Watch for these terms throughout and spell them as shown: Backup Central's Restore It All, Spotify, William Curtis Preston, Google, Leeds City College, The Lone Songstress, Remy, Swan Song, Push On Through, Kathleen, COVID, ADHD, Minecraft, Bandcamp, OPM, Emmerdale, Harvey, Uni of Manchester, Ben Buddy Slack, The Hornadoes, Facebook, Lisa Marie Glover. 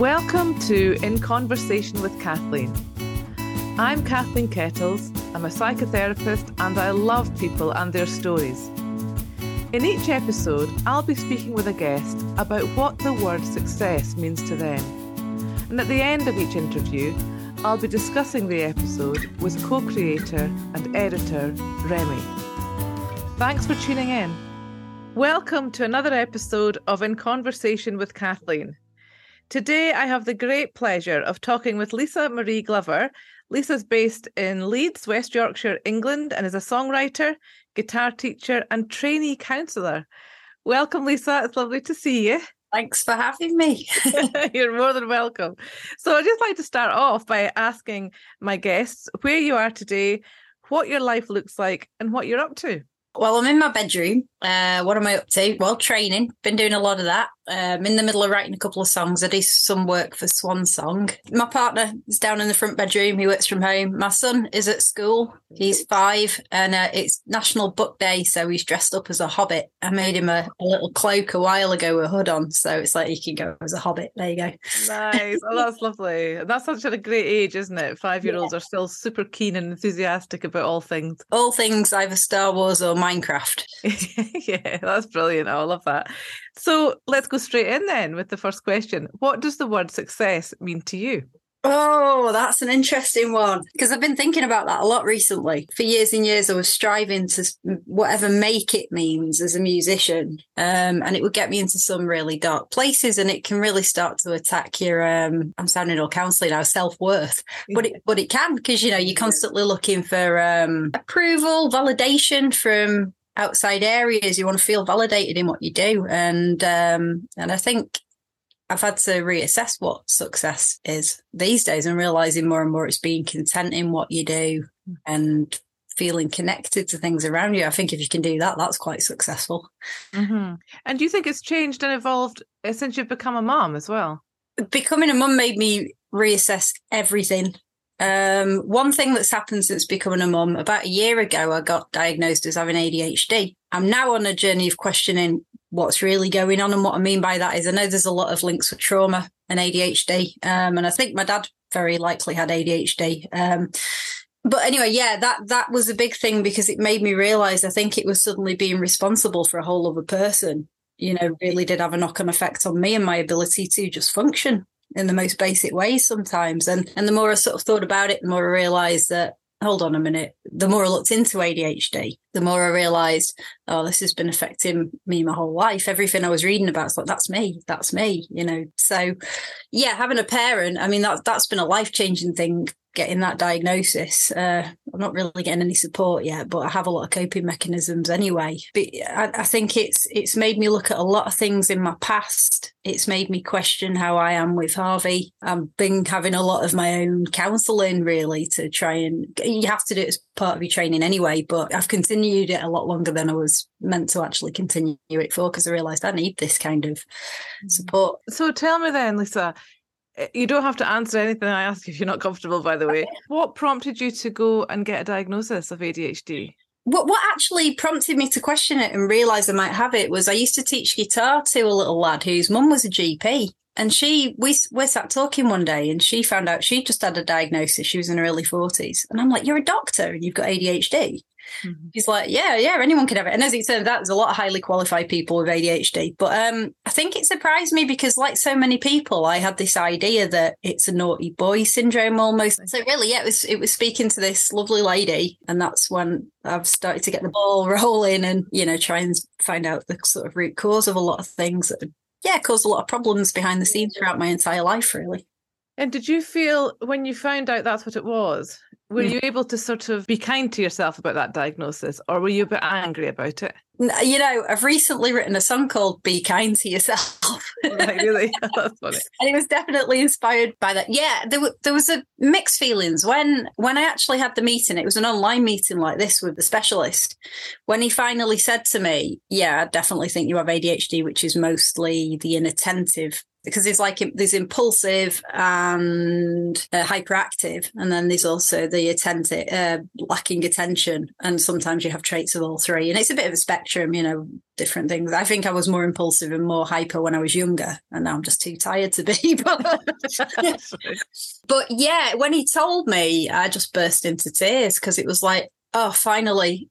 Welcome to In Conversation with Kathleen. I'm Kathleen Kettles. I'm a psychotherapist and I love people and their stories. In each episode, I'll be speaking with a guest about what the word success means to them. And at the end of each interview, I'll be discussing the episode with co-creator and editor Remy. Thanks for tuning in. Welcome to another episode of In Conversation with Kathleen. Today, I have the great pleasure of talking with Lisa Marie Glover. Lisa's based in Leeds, West Yorkshire, England, and is a songwriter, guitar teacher, and trainee counsellor. Welcome, Lisa. It's lovely to see you. Thanks for having me. You're more than welcome. So I'd just like to start off by asking my guests where you are today, what your life looks like, and what you're up to. Well, I'm in my bedroom. What am I up to? Well, training. Been doing a lot of that. I'm in the middle of writing a couple of songs. I do some work for Swan Song. My partner is down in the front bedroom. He works from home. My son is at school. He's 5 and it's National Book Day, so he's dressed up as a hobbit. I made him a little cloak a while ago with a hood on, so it's like he can go as a hobbit. There you go. Nice. Oh, that's lovely. That's such a great age, isn't it? 5-year-olds are still super keen and enthusiastic about all things. All things either Star Wars or Minecraft. Yeah, that's brilliant. I love that. So let's go straight in then with the first question. What does the word success mean to you? Oh, that's an interesting one, because I've been thinking about that a lot recently. For years and years, I was striving to whatever make it means as a musician, and it would get me into some really dark places, and it can really start to attack your, I'm sounding all counselling now, self-worth. But it can, because, you know, you're constantly looking for approval, validation from outside areas. You want to feel validated in what you do. And I think I've had to reassess what success is these days, and realising more and more it's being content in what you do and feeling connected to things around you. I think if you can do that, that's quite successful. Mm-hmm. And do you think it's changed and evolved since you've become a mum as well? Becoming a mum made me reassess everything. One thing that's happened since becoming a mum, about a year ago, I got diagnosed as having ADHD. I'm now on a journey of questioning what's really going on. And what I mean by that is I know there's a lot of links with trauma and ADHD. And I think my dad very likely had ADHD. But anyway, yeah, that was a big thing, because it made me realise I think it was suddenly being responsible for a whole other person, you know, really did have a knock-on effect on me and my ability to just function in the most basic ways sometimes. And the more I sort of thought about it, the more I realised that, hold on a minute, the more I looked into ADHD, the more I realised, oh, this has been affecting me my whole life. Everything I was reading about, it's like, that's me, you know. So, yeah, having a parent, I mean, that's been a life-changing thing, getting that diagnosis. I'm not really getting any support yet, but I have a lot of coping mechanisms anyway. But I think it's made me look at a lot of things in my past. It's made me question how I am with Harvey. I've been having a lot of my own counselling, really, to try and... You have to do it as part of your training anyway, but I've continued it a lot longer than I was meant to actually continue it for, because I realised I need this kind of support. So tell me then, Lisa... You don't have to answer anything I ask if you're not comfortable, by the way. What prompted you to go and get a diagnosis of ADHD? What actually prompted me to question it and realise I might have it was I used to teach guitar to a little lad whose mum was a GP. And we sat talking one day and she found out she just had a diagnosis. She was in her early 40s. And I'm like, you're a doctor and you've got ADHD. Mm-hmm. He's like, yeah, anyone could have it. And as it turns out, there's a lot of highly qualified people with ADHD. But I think it surprised me, because like so many people, I had this idea that it's a naughty boy syndrome almost. So really, yeah, it was speaking to this lovely lady. And that's when I've started to get the ball rolling and, you know, try and find out the sort of root cause of a lot of things that, yeah, caused a lot of problems behind the scenes throughout my entire life, really. And did you feel when you found out that's what it was, were you able to sort of be kind to yourself about that diagnosis, or were you a bit angry about it? You know, I've recently written a song called Be Kind to Yourself. Right, really? That's funny. And it was definitely inspired by that. Yeah, there was a mixed feelings. When I actually had the meeting, it was an online meeting like this with the specialist, when he finally said to me, yeah, I definitely think you have ADHD, which is mostly the inattentive. Because there's impulsive and hyperactive, and then there's also the attentive, lacking attention. And sometimes you have traits of all three. And it's a bit of a spectrum. spectrum, you know, different things. I think I was more impulsive and more hyper when I was younger, and now I'm just too tired to be. But yeah, when he told me, I just burst into tears, because it was like, oh, finally,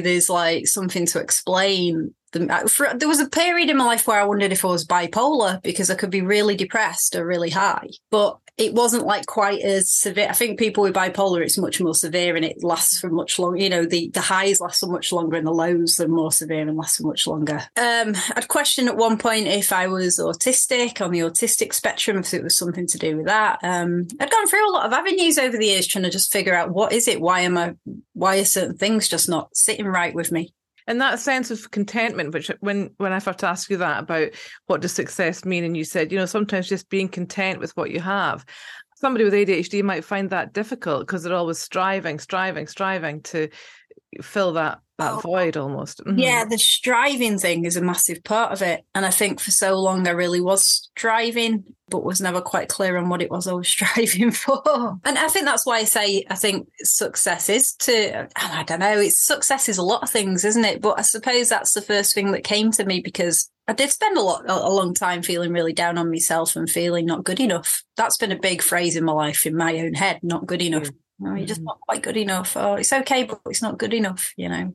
there's like something to explain. There was a period in my life where I wondered if I was bipolar, because I could be really depressed or really high, but it wasn't like quite as severe. I think people with bipolar, it's much more severe and it lasts for much longer. You know, the highs last for much longer and the lows are more severe and last for much longer. I'd questioned at one point if I was autistic, on the autistic spectrum, if it was something to do with that. I'd gone through a lot of avenues over the years trying to just figure out what is it? Why are certain things just not sitting right with me? And that sense of contentment, which when I first asked you that about what does success mean, and you said, you know, sometimes just being content with what you have. Somebody with ADHD might find that difficult because they're always striving to fill that void almost. Mm-hmm. Yeah, the striving thing is a massive part of it. And I think for so long I really was striving, but was never quite clear on what it was I was striving for. And I think that's why I think success is to, I don't know, success is a lot of things, isn't it? But I suppose that's the first thing that came to me, because I did spend a long time feeling really down on myself and feeling not good enough. That's been a big phrase in my life, in my own head, not good enough. Mm-hmm. No, you're just not quite good enough. Oh, it's okay, but it's not good enough, you know.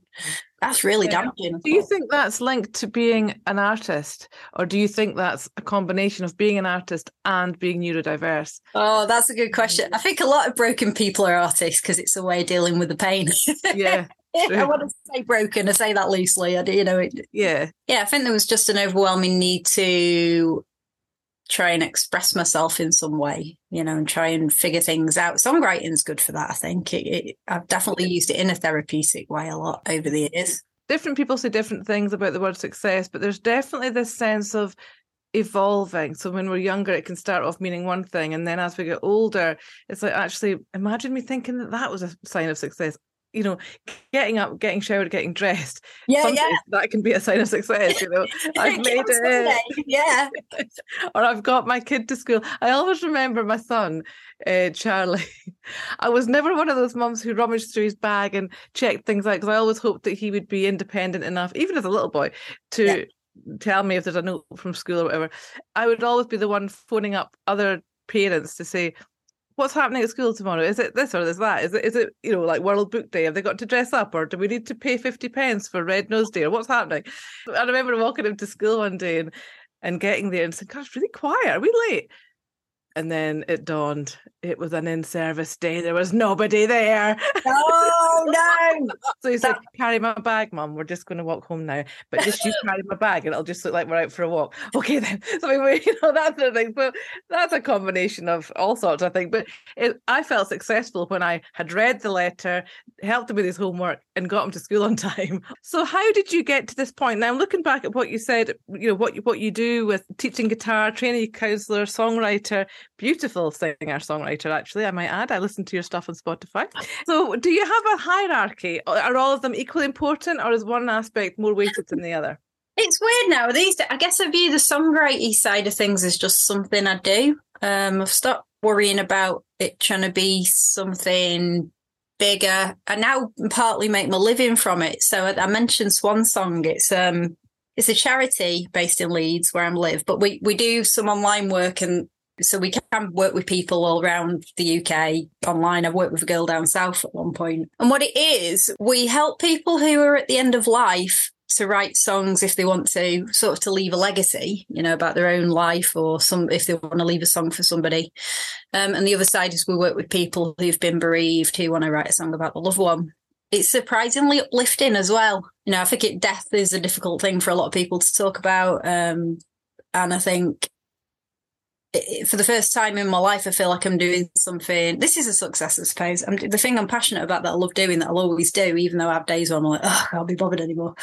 That's really damaging. Do you think that's linked to being an artist, or do you think that's a combination of being an artist and being neurodiverse? Oh, that's a good question. I think a lot of broken people are artists because it's a way of dealing with the pain. Yeah. I want to say broken. I say that loosely. I think there was just an overwhelming need to try and express myself in some way, you know, and try and figure things out. Songwriting's good for that, I think. I've definitely used it in a therapeutic way a lot over the years. Different people say different things about the word success, but there's definitely this sense of evolving. So when we're younger, it can start off meaning one thing, and then as we get older, it's like, actually, imagine me thinking that was a sign of success. You know, getting up, getting showered, getting dressed. Yeah, sometimes that can be a sign of success, you know. I've made it. Yeah. Or I've got my kid to school. I always remember my son, Charlie. I was never one of those mums who rummaged through his bag and checked things out, because I always hoped that he would be independent enough, even as a little boy, to tell me if there's a note from school or whatever. I would always be the one phoning up other parents to say, what's happening at school tomorrow? Is it this or is that? Is it, you know, like World Book Day? Have they got to dress up, or do we need to pay 50 pence for Red Nose Day, or what's happening? I remember walking him to school one day and getting there and saying, gosh, really quiet. Are we late? And then it dawned. It was an in-service day. There was nobody there. Oh, no. So he said, carry my bag, Mum. We're just going to walk home now. But just you carry my bag and it'll just look like we're out for a walk. Okay, then. So, you know, that sort of thing. But that's a combination of all sorts, I think. But I felt successful when I had read the letter, helped him with his homework and got him to school on time. So how did you get to this point? Now, I'm looking back at what you said, you know, what you do with teaching guitar, training counsellor, songwriter, beautiful singer-songwriter, actually, I might add. I listen to your stuff on Spotify. So do you have a hierarchy? Are all of them equally important, or is one aspect more weighted than the other? It's weird now. I guess I view the songwriting side of things as just something I do. I've stopped worrying about it trying to be something bigger. I now partly make my living from it. So I mentioned Swan Song. It's a charity based in Leeds where I live, but we do some online work, and so we can work with people all around the UK online. I've worked with a girl down south at one point. And what it is, we help people who are at the end of life to write songs if they want to, sort of to leave a legacy, you know, about their own life, or if they want to leave a song for somebody. And the other side is we work with people who've been bereaved, who want to write a song about the loved one. It's surprisingly uplifting as well. You know, I think death is a difficult thing for a lot of people to talk about. And I think, for the first time in my life, I feel like I'm doing something. This is a success, I suppose. The thing I'm passionate about, that I love doing, that I'll always do, even though I have days where I'm like, oh, I can't be bothered anymore.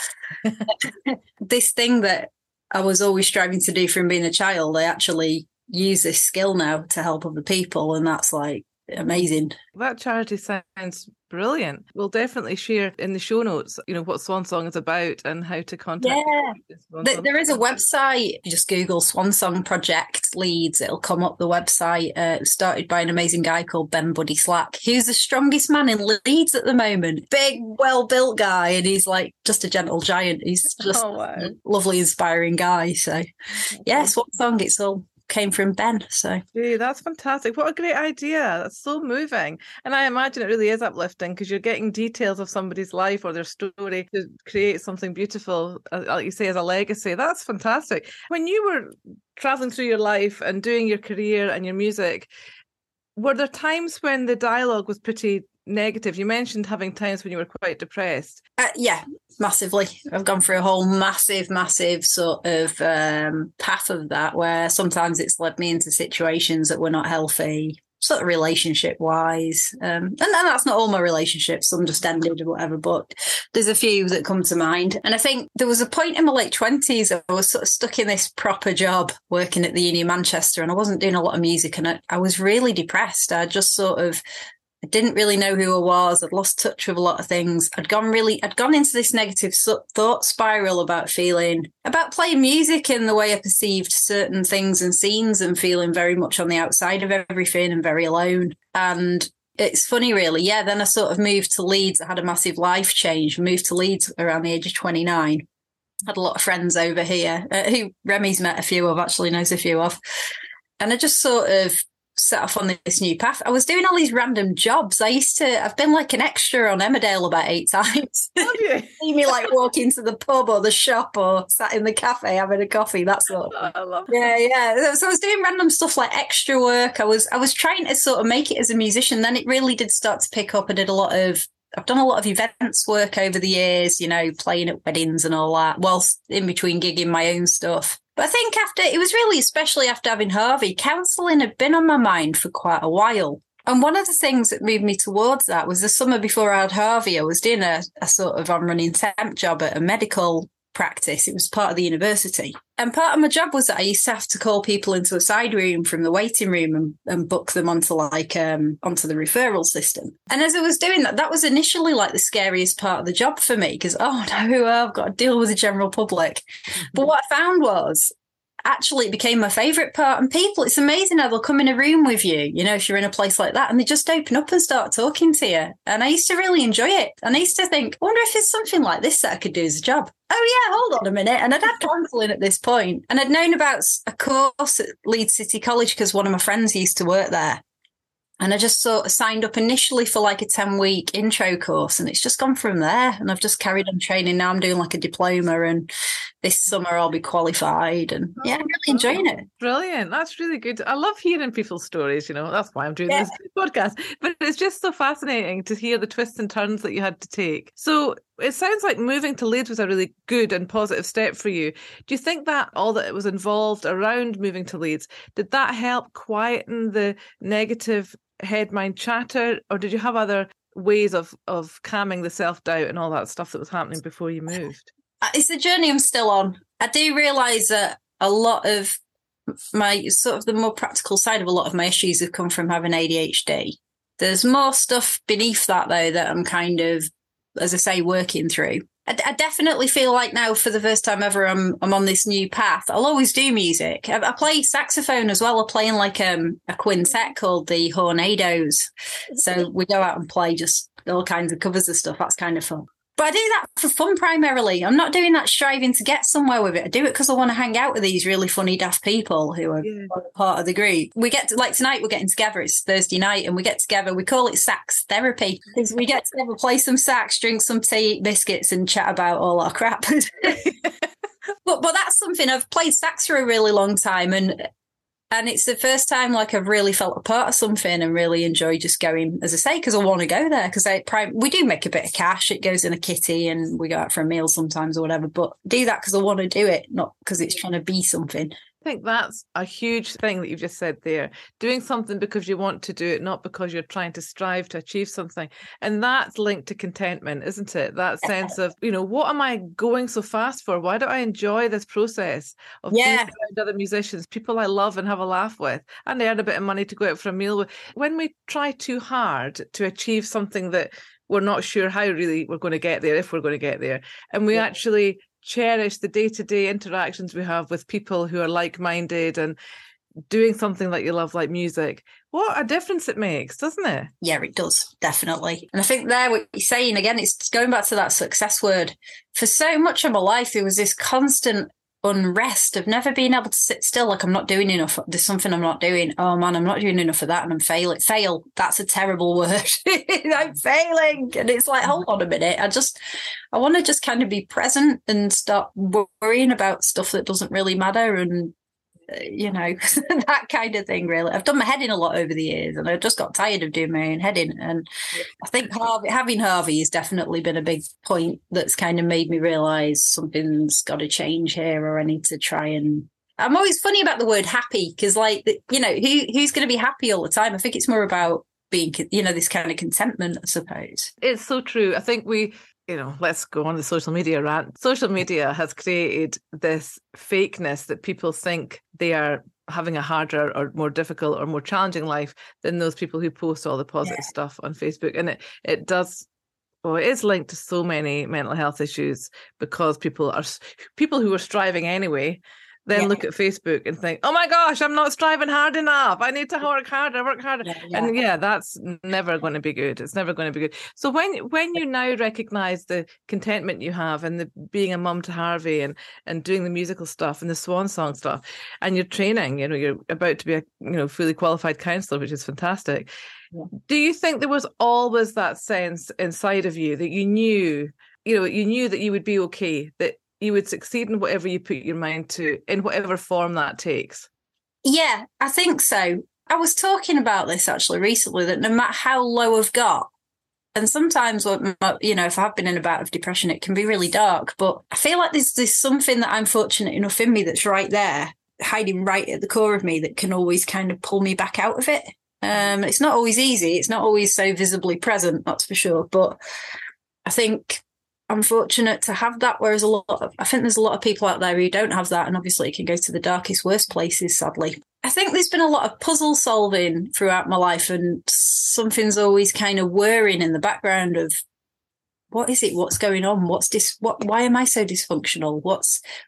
This thing that I was always striving to do from being a child, I actually use this skill now to help other people. And that's like, amazing. That charity sounds brilliant. We'll definitely share in the show notes, you know, what Swan Song is about and how to contact. Yeah, there is a website. You just Google Swan Song Project Leeds. It'll come up, the website. It was started by an amazing guy called Ben Buddy Slack, who's the strongest man in Leeds at the moment. Big, well-built guy, and he's like just a gentle giant. He's just a lovely, inspiring guy. So, yeah, Swan Song, it's all came from Ben. So hey, that's fantastic. What a great idea. That's so moving, and I imagine it really is uplifting because you're getting details of somebody's life or their story to create something beautiful, like you say, as a legacy. That's fantastic. When you were traveling through your life and doing your career and your music, were there times when the dialogue was pretty negative? You mentioned having times when you were quite depressed. Yeah, massively. I've gone through a whole massive sort of path of that, where sometimes it's led me into situations that were not healthy, sort of relationship wise. And that's not all my relationships, some just ended or whatever, but there's a few that come to mind. And I think there was a point in my late 20s I was sort of stuck in this proper job working at the Uni of Manchester, and I wasn't doing a lot of music, and I was really depressed. I just sort of didn't really know who I was. I'd lost touch with a lot of things. I'd gone into this negative thought spiral about playing music and the way I perceived certain things and scenes, and feeling very much on the outside of everything and very alone. And it's funny, really. Yeah, then I sort of moved to Leeds. I had a massive life change. Moved to Leeds around the age of 29. Had a lot of friends over here who Remy's met a few of, actually knows a few of. And I just sort of set off on this new path. I was doing all these random jobs. I've been like an extra on Emmerdale about 8 times. You see me like walk into the pub or the shop or sat in the cafe having a coffee, that sort of thing. I love it. Yeah. So I was doing random stuff like extra work. I was trying to sort of make it as a musician. Then it really did start to pick up. I've done a lot of events work over the years, you know, playing at weddings and all that, whilst in between gigging my own stuff. But I think especially after having Harvey, counselling had been on my mind for quite a while. And one of the things that moved me towards that was the summer before I had Harvey, I was doing a sort of on-running temp job at a medical practice. It was part of the university. And part of my job was that I used to have to call people into a side room from the waiting room and book them onto onto the referral system. And as I was doing that, that was initially like the scariest part of the job for me, because, I've got to deal with the general public. But what I found was, actually, it became my favourite part. And people, it's amazing how they'll come in a room with you, you know, if you're in a place like that, and they just open up and start talking to you. And I used to really enjoy it. And I used to think, I wonder if there's something like this that I could do as a job. Oh, yeah, hold on a minute. And I'd had counselling at this point. And I'd known about a course at Leeds City College because one of my friends used to work there. And I just sort of signed up initially for like a 10-week intro course, and it's just gone from there. And I've just carried on training. Now I'm doing like a diploma, and this summer I'll be qualified. And yeah, I'm really enjoying it. Brilliant. That's really good. I love hearing people's stories, you know. That's why I'm doing this podcast. But it's just so fascinating to hear the twists and turns that you had to take. So it sounds like moving to Leeds was a really good and positive step for you. Do you think that all that was involved around moving to Leeds, did that help quieten the negative head-mind chatter, or did you have other ways of calming the self-doubt and all that stuff that was happening before you moved? It's a journey I'm still on. I do realise that a lot of my sort of the more practical side of a lot of my issues have come from having ADHD. There's more stuff beneath that, though, that I'm kind of, as I say, working through. I definitely feel like now, for the first time ever, I'm on this new path. I'll always do music. I play saxophone as well. I play in like a quintet called The Hornadoes. So we go out and play just all kinds of covers of stuff. That's kind of fun. But I do that for fun primarily. I'm not doing that striving to get somewhere with it. I do it because I want to hang out with these really funny, daft people who are part of the group. We get to, like tonight, we're getting together. It's Thursday night and we get together. We call it sax therapy because we get together, play some sax, drink some tea, biscuits and chat about all our crap. But that's something. I've played sax for a really long time and it's the first time like I've really felt a part of something and really enjoy just going, as I say, because I want to go there because we do make a bit of cash. It goes in a kitty and we go out for a meal sometimes or whatever, but do that because I want to do it, not because it's trying to be something. think that's a huge thing that you've just said there. Doing something because you want to do it, not because you're trying to strive to achieve something. And that's linked to contentment, isn't it? That sense of, you know, what am I going so fast for? Why don't I enjoy this process of being around other musicians, people I love and have a laugh with, and earn a bit of money to go out for a meal with? When we try too hard to achieve something that we're not sure how really we're going to get there, if we're going to get there, and we actually cherish the day-to-day interactions we have with people who are like-minded and doing something that you love, like music, what a difference it makes, doesn't it? Yeah, it does, definitely. And I think there, what you're saying, again, it's going back to that success word. For so much of my life, there was this constant unrest of never being able to sit still, like I'm not doing enough, there's something I'm not doing, oh man, I'm not doing enough of that, and I'm failing. Fail, that's a terrible word. I'm failing. And it's like, hold on a minute, I want to just kind of be present and stop worrying about stuff that doesn't really matter, and you know, that kind of thing, really. I've done my head in a lot over the years, and I've just got tired of doing my own head in. And I think having Harvey has definitely been a big point that's kind of made me realise something's got to change here, or I need to try and... I'm always funny about the word happy, because, like, you know, who's going to be happy all the time? I think it's more about being, you know, this kind of contentment, I suppose. It's so true. I think you know, let's go on the social media rant. Social media has created this fakeness that people think they are having a harder or more difficult or more challenging life than those people who post all the positive stuff on Facebook. And it does... Well, it is linked to so many mental health issues, because people who are striving anyway then look at Facebook and think, oh my gosh, I'm not striving hard enough. I need to work harder. Yeah. And that's never going to be good. It's never going to be good. So when you now recognise the contentment you have, and the being a mum to Harvey, and doing the musical stuff and the Swan Song stuff, and your training, you know, you're about to be a fully qualified counsellor, which is fantastic. Yeah. Do you think there was always that sense inside of you that you knew that you would be okay, that you would succeed in whatever you put your mind to, in whatever form that takes? Yeah, I think so. I was talking about this actually recently, that no matter how low I've got, and sometimes, if I've been in a bout of depression, it can be really dark, but I feel like there's something that I'm fortunate enough in me that's right there, hiding right at the core of me, that can always kind of pull me back out of it. It's not always easy. It's not always so visibly present, that's for sure. But I think... I'm fortunate to have that, whereas I think there's a lot of people out there who don't have that, and obviously it can go to the darkest, worst places, sadly. I think there's been a lot of puzzle solving throughout my life, and something's always kind of whirring in the background of, what is it? What's going on? Why am I so dysfunctional?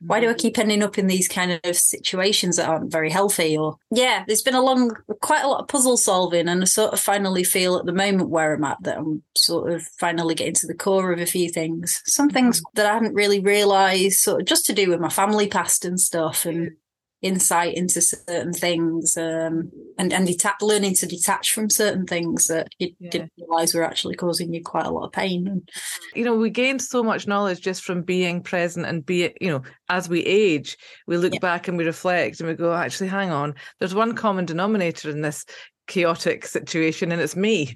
Why do I keep ending up in these kind of situations that aren't very healthy? Or there's been quite a lot of puzzle solving, and I sort of finally feel at the moment where I'm at that I'm sort of finally getting to the core of a few things. Some things that I hadn't really realised, sort of just to do with my family past and stuff, and insight into certain things, learning to detach from certain things that you didn't realise were actually causing you quite a lot of pain. And we gained so much knowledge just from being present, and as we age, we look back and we reflect and we go, actually, hang on, there's one common denominator in this chaotic situation, and it's me,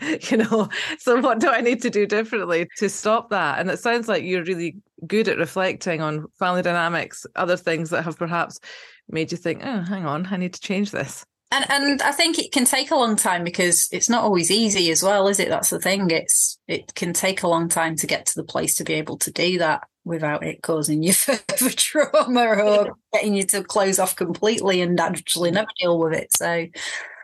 so what do I need to do differently to stop that? And it sounds like you're really good at reflecting on family dynamics, other things that have perhaps made you think, oh, hang on, I need to change this. And I think it can take a long time, because it's not always easy as well, is it? That's the thing. It can take a long time to get to the place to be able to do that without it causing you further trauma or getting you to close off completely and actually never deal with it. So...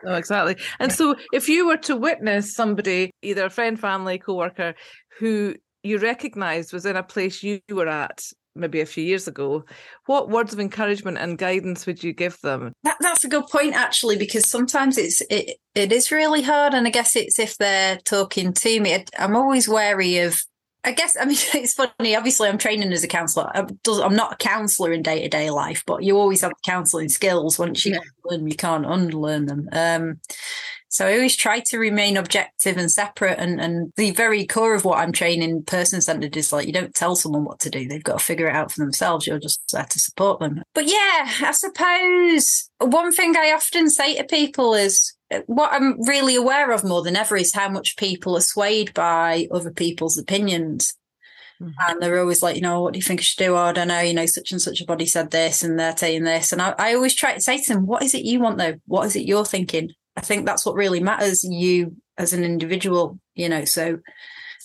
Oh, exactly. And so if you were to witness somebody, either a friend, family, co-worker, who you recognised was in a place you were at maybe a few years ago, what words of encouragement and guidance would you give them? That's a good point, actually, because sometimes it is really hard. And I guess it's if they're talking to me. I'm always wary of, it's funny. Obviously, I'm training as a counsellor. I'm not a counsellor in day-to-day life, but you always have counselling skills. Once you learn them, you can't unlearn them. So I always try to remain objective and separate. And the very core of what I'm training, person-centred, is like, you don't tell someone what to do. They've got to figure it out for themselves. You're just there to support them. But I suppose one thing I often say to people is, what I'm really aware of more than ever is how much people are swayed by other people's opinions. Mm-hmm. And they're always like, you know, what do you think I should do? Oh, I don't know, you know, such and such a body said this and they're saying this. And I always try to say to them, what is it you want though? What is it you're thinking? I think that's what really matters, you as an individual, you know. So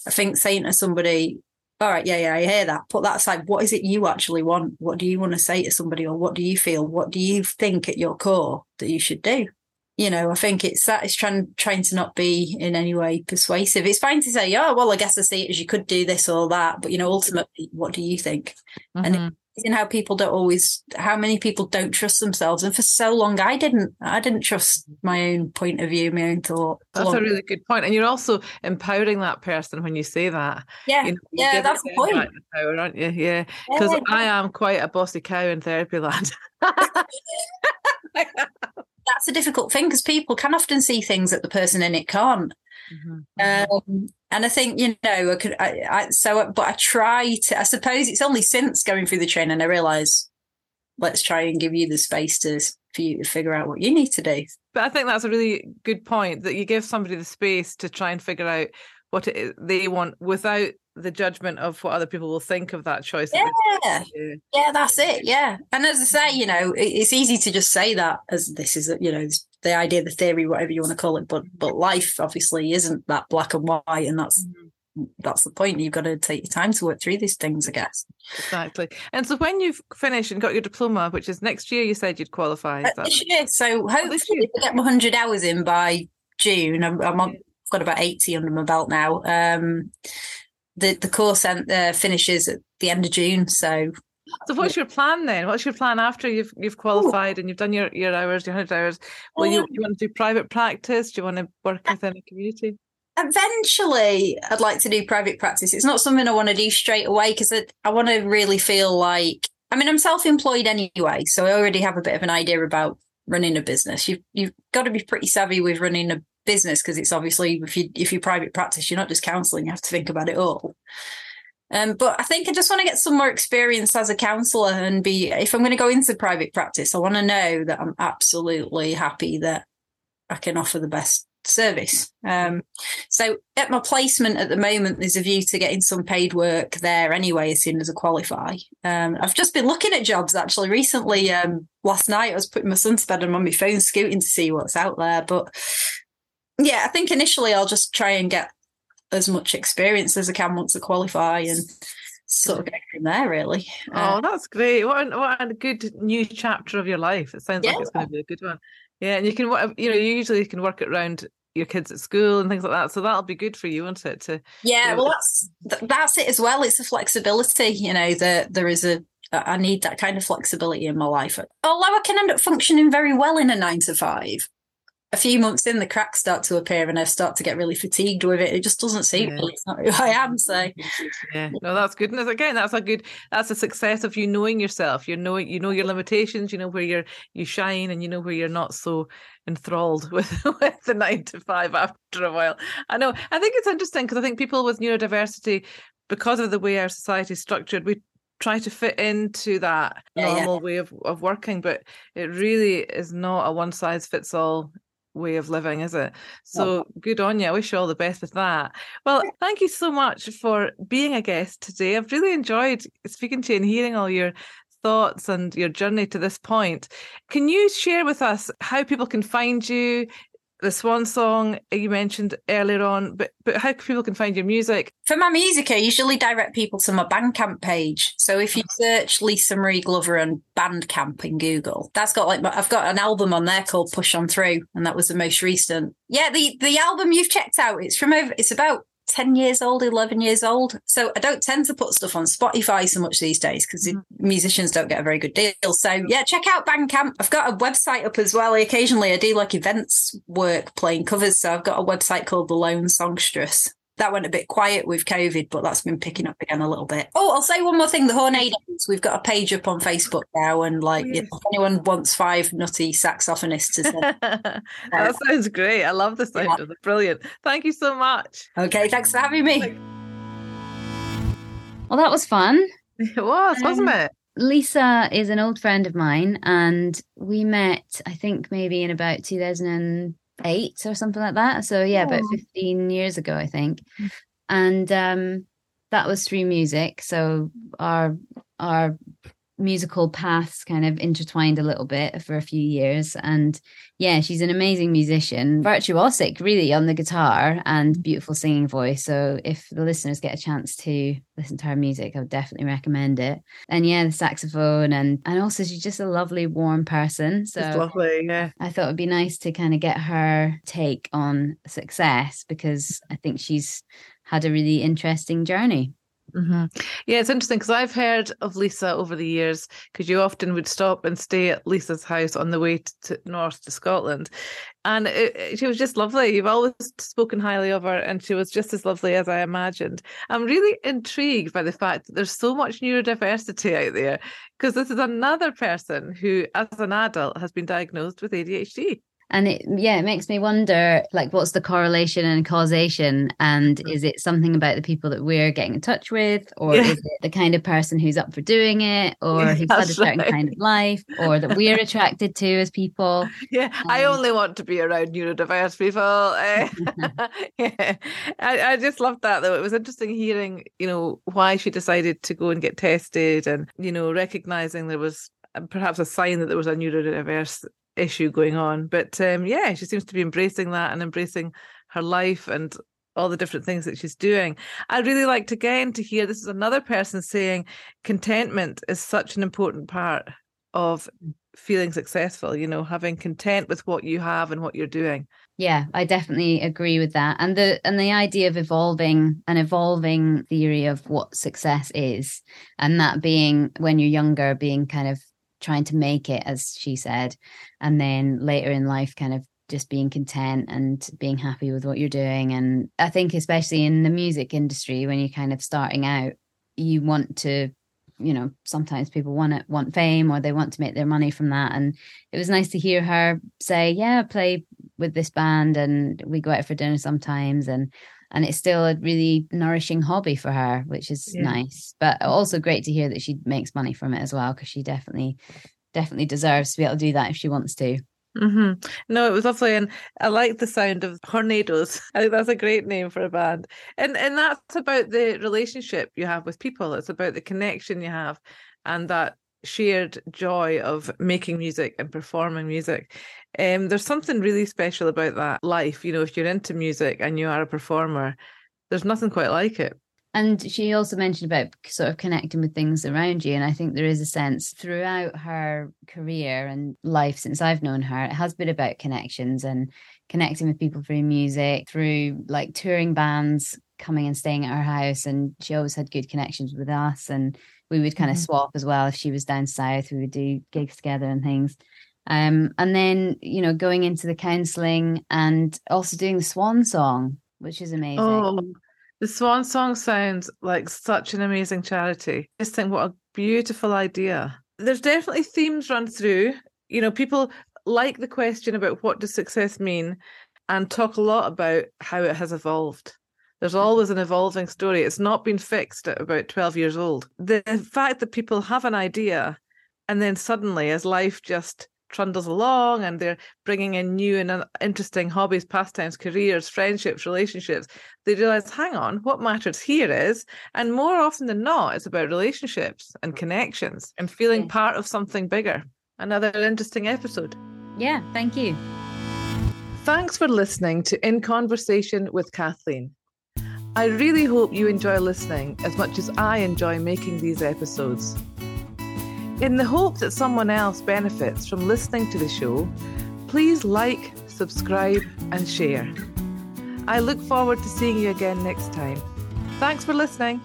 I think saying to somebody, all right, yeah, I hear that. Put that aside. What is it you actually want? What do you want to say to somebody, or what do you feel? What do you think at your core that you should do? You know, I think it's that. It's trying to not be in any way persuasive. It's fine to say, oh, well, I guess I see it as you could do this or that. But, you know, ultimately, what do you think? Mm-hmm. And it's in how people don't always, how many people don't trust themselves. And for so long, I didn't trust my own point of view, my own thought. That's a really good point. And you're also empowering that person when you say that. Yeah, you know, yeah, that's the point. Right, power, aren't you? Yeah, because yeah, I am quite a bossy cow in therapy land. That's a difficult thing because people can often see things that the person in it can't. Mm-hmm. And I think, you know, I try to, I suppose it's only since going through the training I realise, let's try and give you the space for you to figure out what you need to do. But I think that's a really good point, that you give somebody the space to try and figure out what it is they want without the judgment of what other people will think of that choice. Yeah, that's it. Yeah. And as I say, you know, it's easy to just say that as this is, you know, the idea, the theory, whatever you want to call it, but life obviously isn't that black and white, and that's the point. You've got to take your time to work through these things, I guess. Exactly. And so when you've finished and got your diploma, which is next year, you said you'd qualify. This year. So hopefully I get my 100 hours in by June. I've got about 80 under my belt now. The course finishes at the end of June. So what's your plan then? What's your plan after you've qualified and you've done your hours, your 100 hours? Well, you want to do private practice? Do you want to work within a community? Eventually, I'd like to do private practice. It's not something I want to do straight away because I want to really feel like, I mean, I'm self-employed anyway, so I already have a bit of an idea about running a business. You've got to be pretty savvy with running a business because it's obviously, if you private practice, you're not just counselling, you have to think about it all. But I think I just want to get some more experience as a counsellor and if I'm going to go into private practice, I want to know that I'm absolutely happy that I can offer the best service. So at my placement at the moment, there's a view to getting some paid work there anyway, as soon as I qualify. I've just been looking at jobs actually recently. Last night I was putting my son to bed and on my phone scooting to see what's out there. But yeah, I think initially I'll just try and get as much experience as I can once I qualify and sort of go from there, really. Oh, that's great. What a good new chapter of your life. It sounds like it's going to be a good one. Yeah, and you can, you know, you usually can work it around your kids at school and things like that. So that'll be good for you, won't it? That's it as well. It's the flexibility, you know, that there is I need that kind of flexibility in my life. Although I can end up functioning very well in a 9 to 5. A few months in, the cracks start to appear and I start to get really fatigued with it. It just doesn't suit me. It's not who I am. So yeah, no, that's good. And again, that's a success of you knowing yourself. You know your limitations, you know where you shine and you know where you're not so enthralled with the 9 to 5 after a while. I know. I think it's interesting because I think people with neurodiversity, because of the way our society is structured, we try to fit into that normal way of working, but it really is not a one-size-fits-all way of living, is it? So good on you. I wish you all the best with that. Well, thank you so much for being a guest today. I've really enjoyed speaking to you and hearing all your thoughts and your journey to this point. Can you share with us how people can find you? The Swan Song you mentioned earlier on, but how people can find your music? For my music, I usually direct people to my Bandcamp page. So if you search Lisa Marie Glover and Bandcamp in Google, that's got I've got an album on there called Push On Through, and that was the most recent. Yeah, the album you've checked out, it's about 10 years old, 11 years old. So I don't tend to put stuff on Spotify so much these days because musicians don't get a very good deal. So yeah, check out Bandcamp. I've got a website up as well. Occasionally I do like events work playing covers. So I've got a website called The Lone Songstress. That went a bit quiet with COVID, but that's been picking up again a little bit. Oh, I'll say one more thing. The Hornadoes, we've got a page up on Facebook now. And you know, if anyone wants 5 nutty saxophonists to send. That sounds great. I love the sound of it. Brilliant. Thank you so much. Okay, thanks for having me. Well, that was fun. It was, wasn't it? Lisa is an old friend of mine and we met, I think, maybe in about 2008 or something like that, so yeah, about 15 years ago I think, and that was through music. So our musical paths kind of intertwined a little bit for a few years. And yeah, she's an amazing musician, virtuosic really on the guitar and beautiful singing voice. So if the listeners get a chance to listen to her music, I would definitely recommend it. And yeah, the saxophone and also she's just a lovely, warm person. So it's lovely, yeah. I thought it'd be nice to kind of get her take on success because I think she's had a really interesting journey. Mm-hmm. Yeah, it's interesting because I've heard of Lisa over the years because you often would stop and stay at Lisa's house on the way to north to Scotland, and she was just lovely. You've always spoken highly of her and she was just as lovely as I imagined. I'm really intrigued by the fact that there's so much neurodiversity out there because this is another person who as an adult has been diagnosed with ADHD. And it makes me wonder, like, what's the correlation and causation? And is it something about the people that we're getting in touch with? Or is it the kind of person who's up for doing it? Or who's had a certain kind of life? Or that we're attracted to as people? Yeah, I only want to be around neurodiverse people. I just loved that, though. It was interesting hearing, you know, why she decided to go and get tested and, you know, recognising there was perhaps a sign that there was a neurodiverse issue going on, but she seems to be embracing that and embracing her life and all the different things that she's doing. I really liked again to hear this is another person saying contentment is such an important part of feeling successful, you know, having content with what you have and what you're doing. Yeah, I definitely agree with that. And the idea of evolving theory of what success is, and that being when you're younger, being kind of trying to make it, as she said, and then later in life kind of just being content and being happy with what you're doing. And I think especially in the music industry, when you're kind of starting out, you want to, you know, sometimes people want fame or they want to make their money from that. And it was nice to hear her say, yeah, I play with this band and we go out for dinner sometimes, and it's still a really nourishing hobby for her, which is nice. But also great to hear that she makes money from it as well, because she definitely deserves to be able to do that if she wants to. Mm-hmm. No, it was lovely. And I like the sound of Hornadoes. I think that's a great name for a band. And that's about the relationship you have with people. It's about the connection you have and that shared joy of making music and performing music. There's something really special about that life. You know, if you're into music and you are a performer, there's nothing quite like it. And she also mentioned about sort of connecting with things around you. And I think there is a sense throughout her career and life since I've known her, it has been about connections and connecting with people through music, through like touring bands, coming and staying at her house. And she always had good connections with us. And we would kind of swap as well. If she was down south, we would do gigs together and things. And then, you know, going into the counselling and also doing the Swan Song, which is amazing. Oh, the Swan Song sounds like such an amazing charity. I just think what a beautiful idea. There's definitely themes run through. You know, people like the question about what does success mean and talk a lot about how it has evolved. There's always an evolving story. It's not been fixed at about 12 years old. The fact that people have an idea and then suddenly as life just trundles along and they're bringing in new and interesting hobbies, pastimes, careers, friendships, relationships, they realise, hang on, what matters here is, and more often than not, it's about relationships and connections and feeling part of something bigger. Another interesting episode. Yeah, thank you. Thanks for listening to In Conversation with Kathleen. I really hope you enjoy listening as much as I enjoy making these episodes. In the hope that someone else benefits from listening to the show, please like, subscribe and share. I look forward to seeing you again next time. Thanks for listening.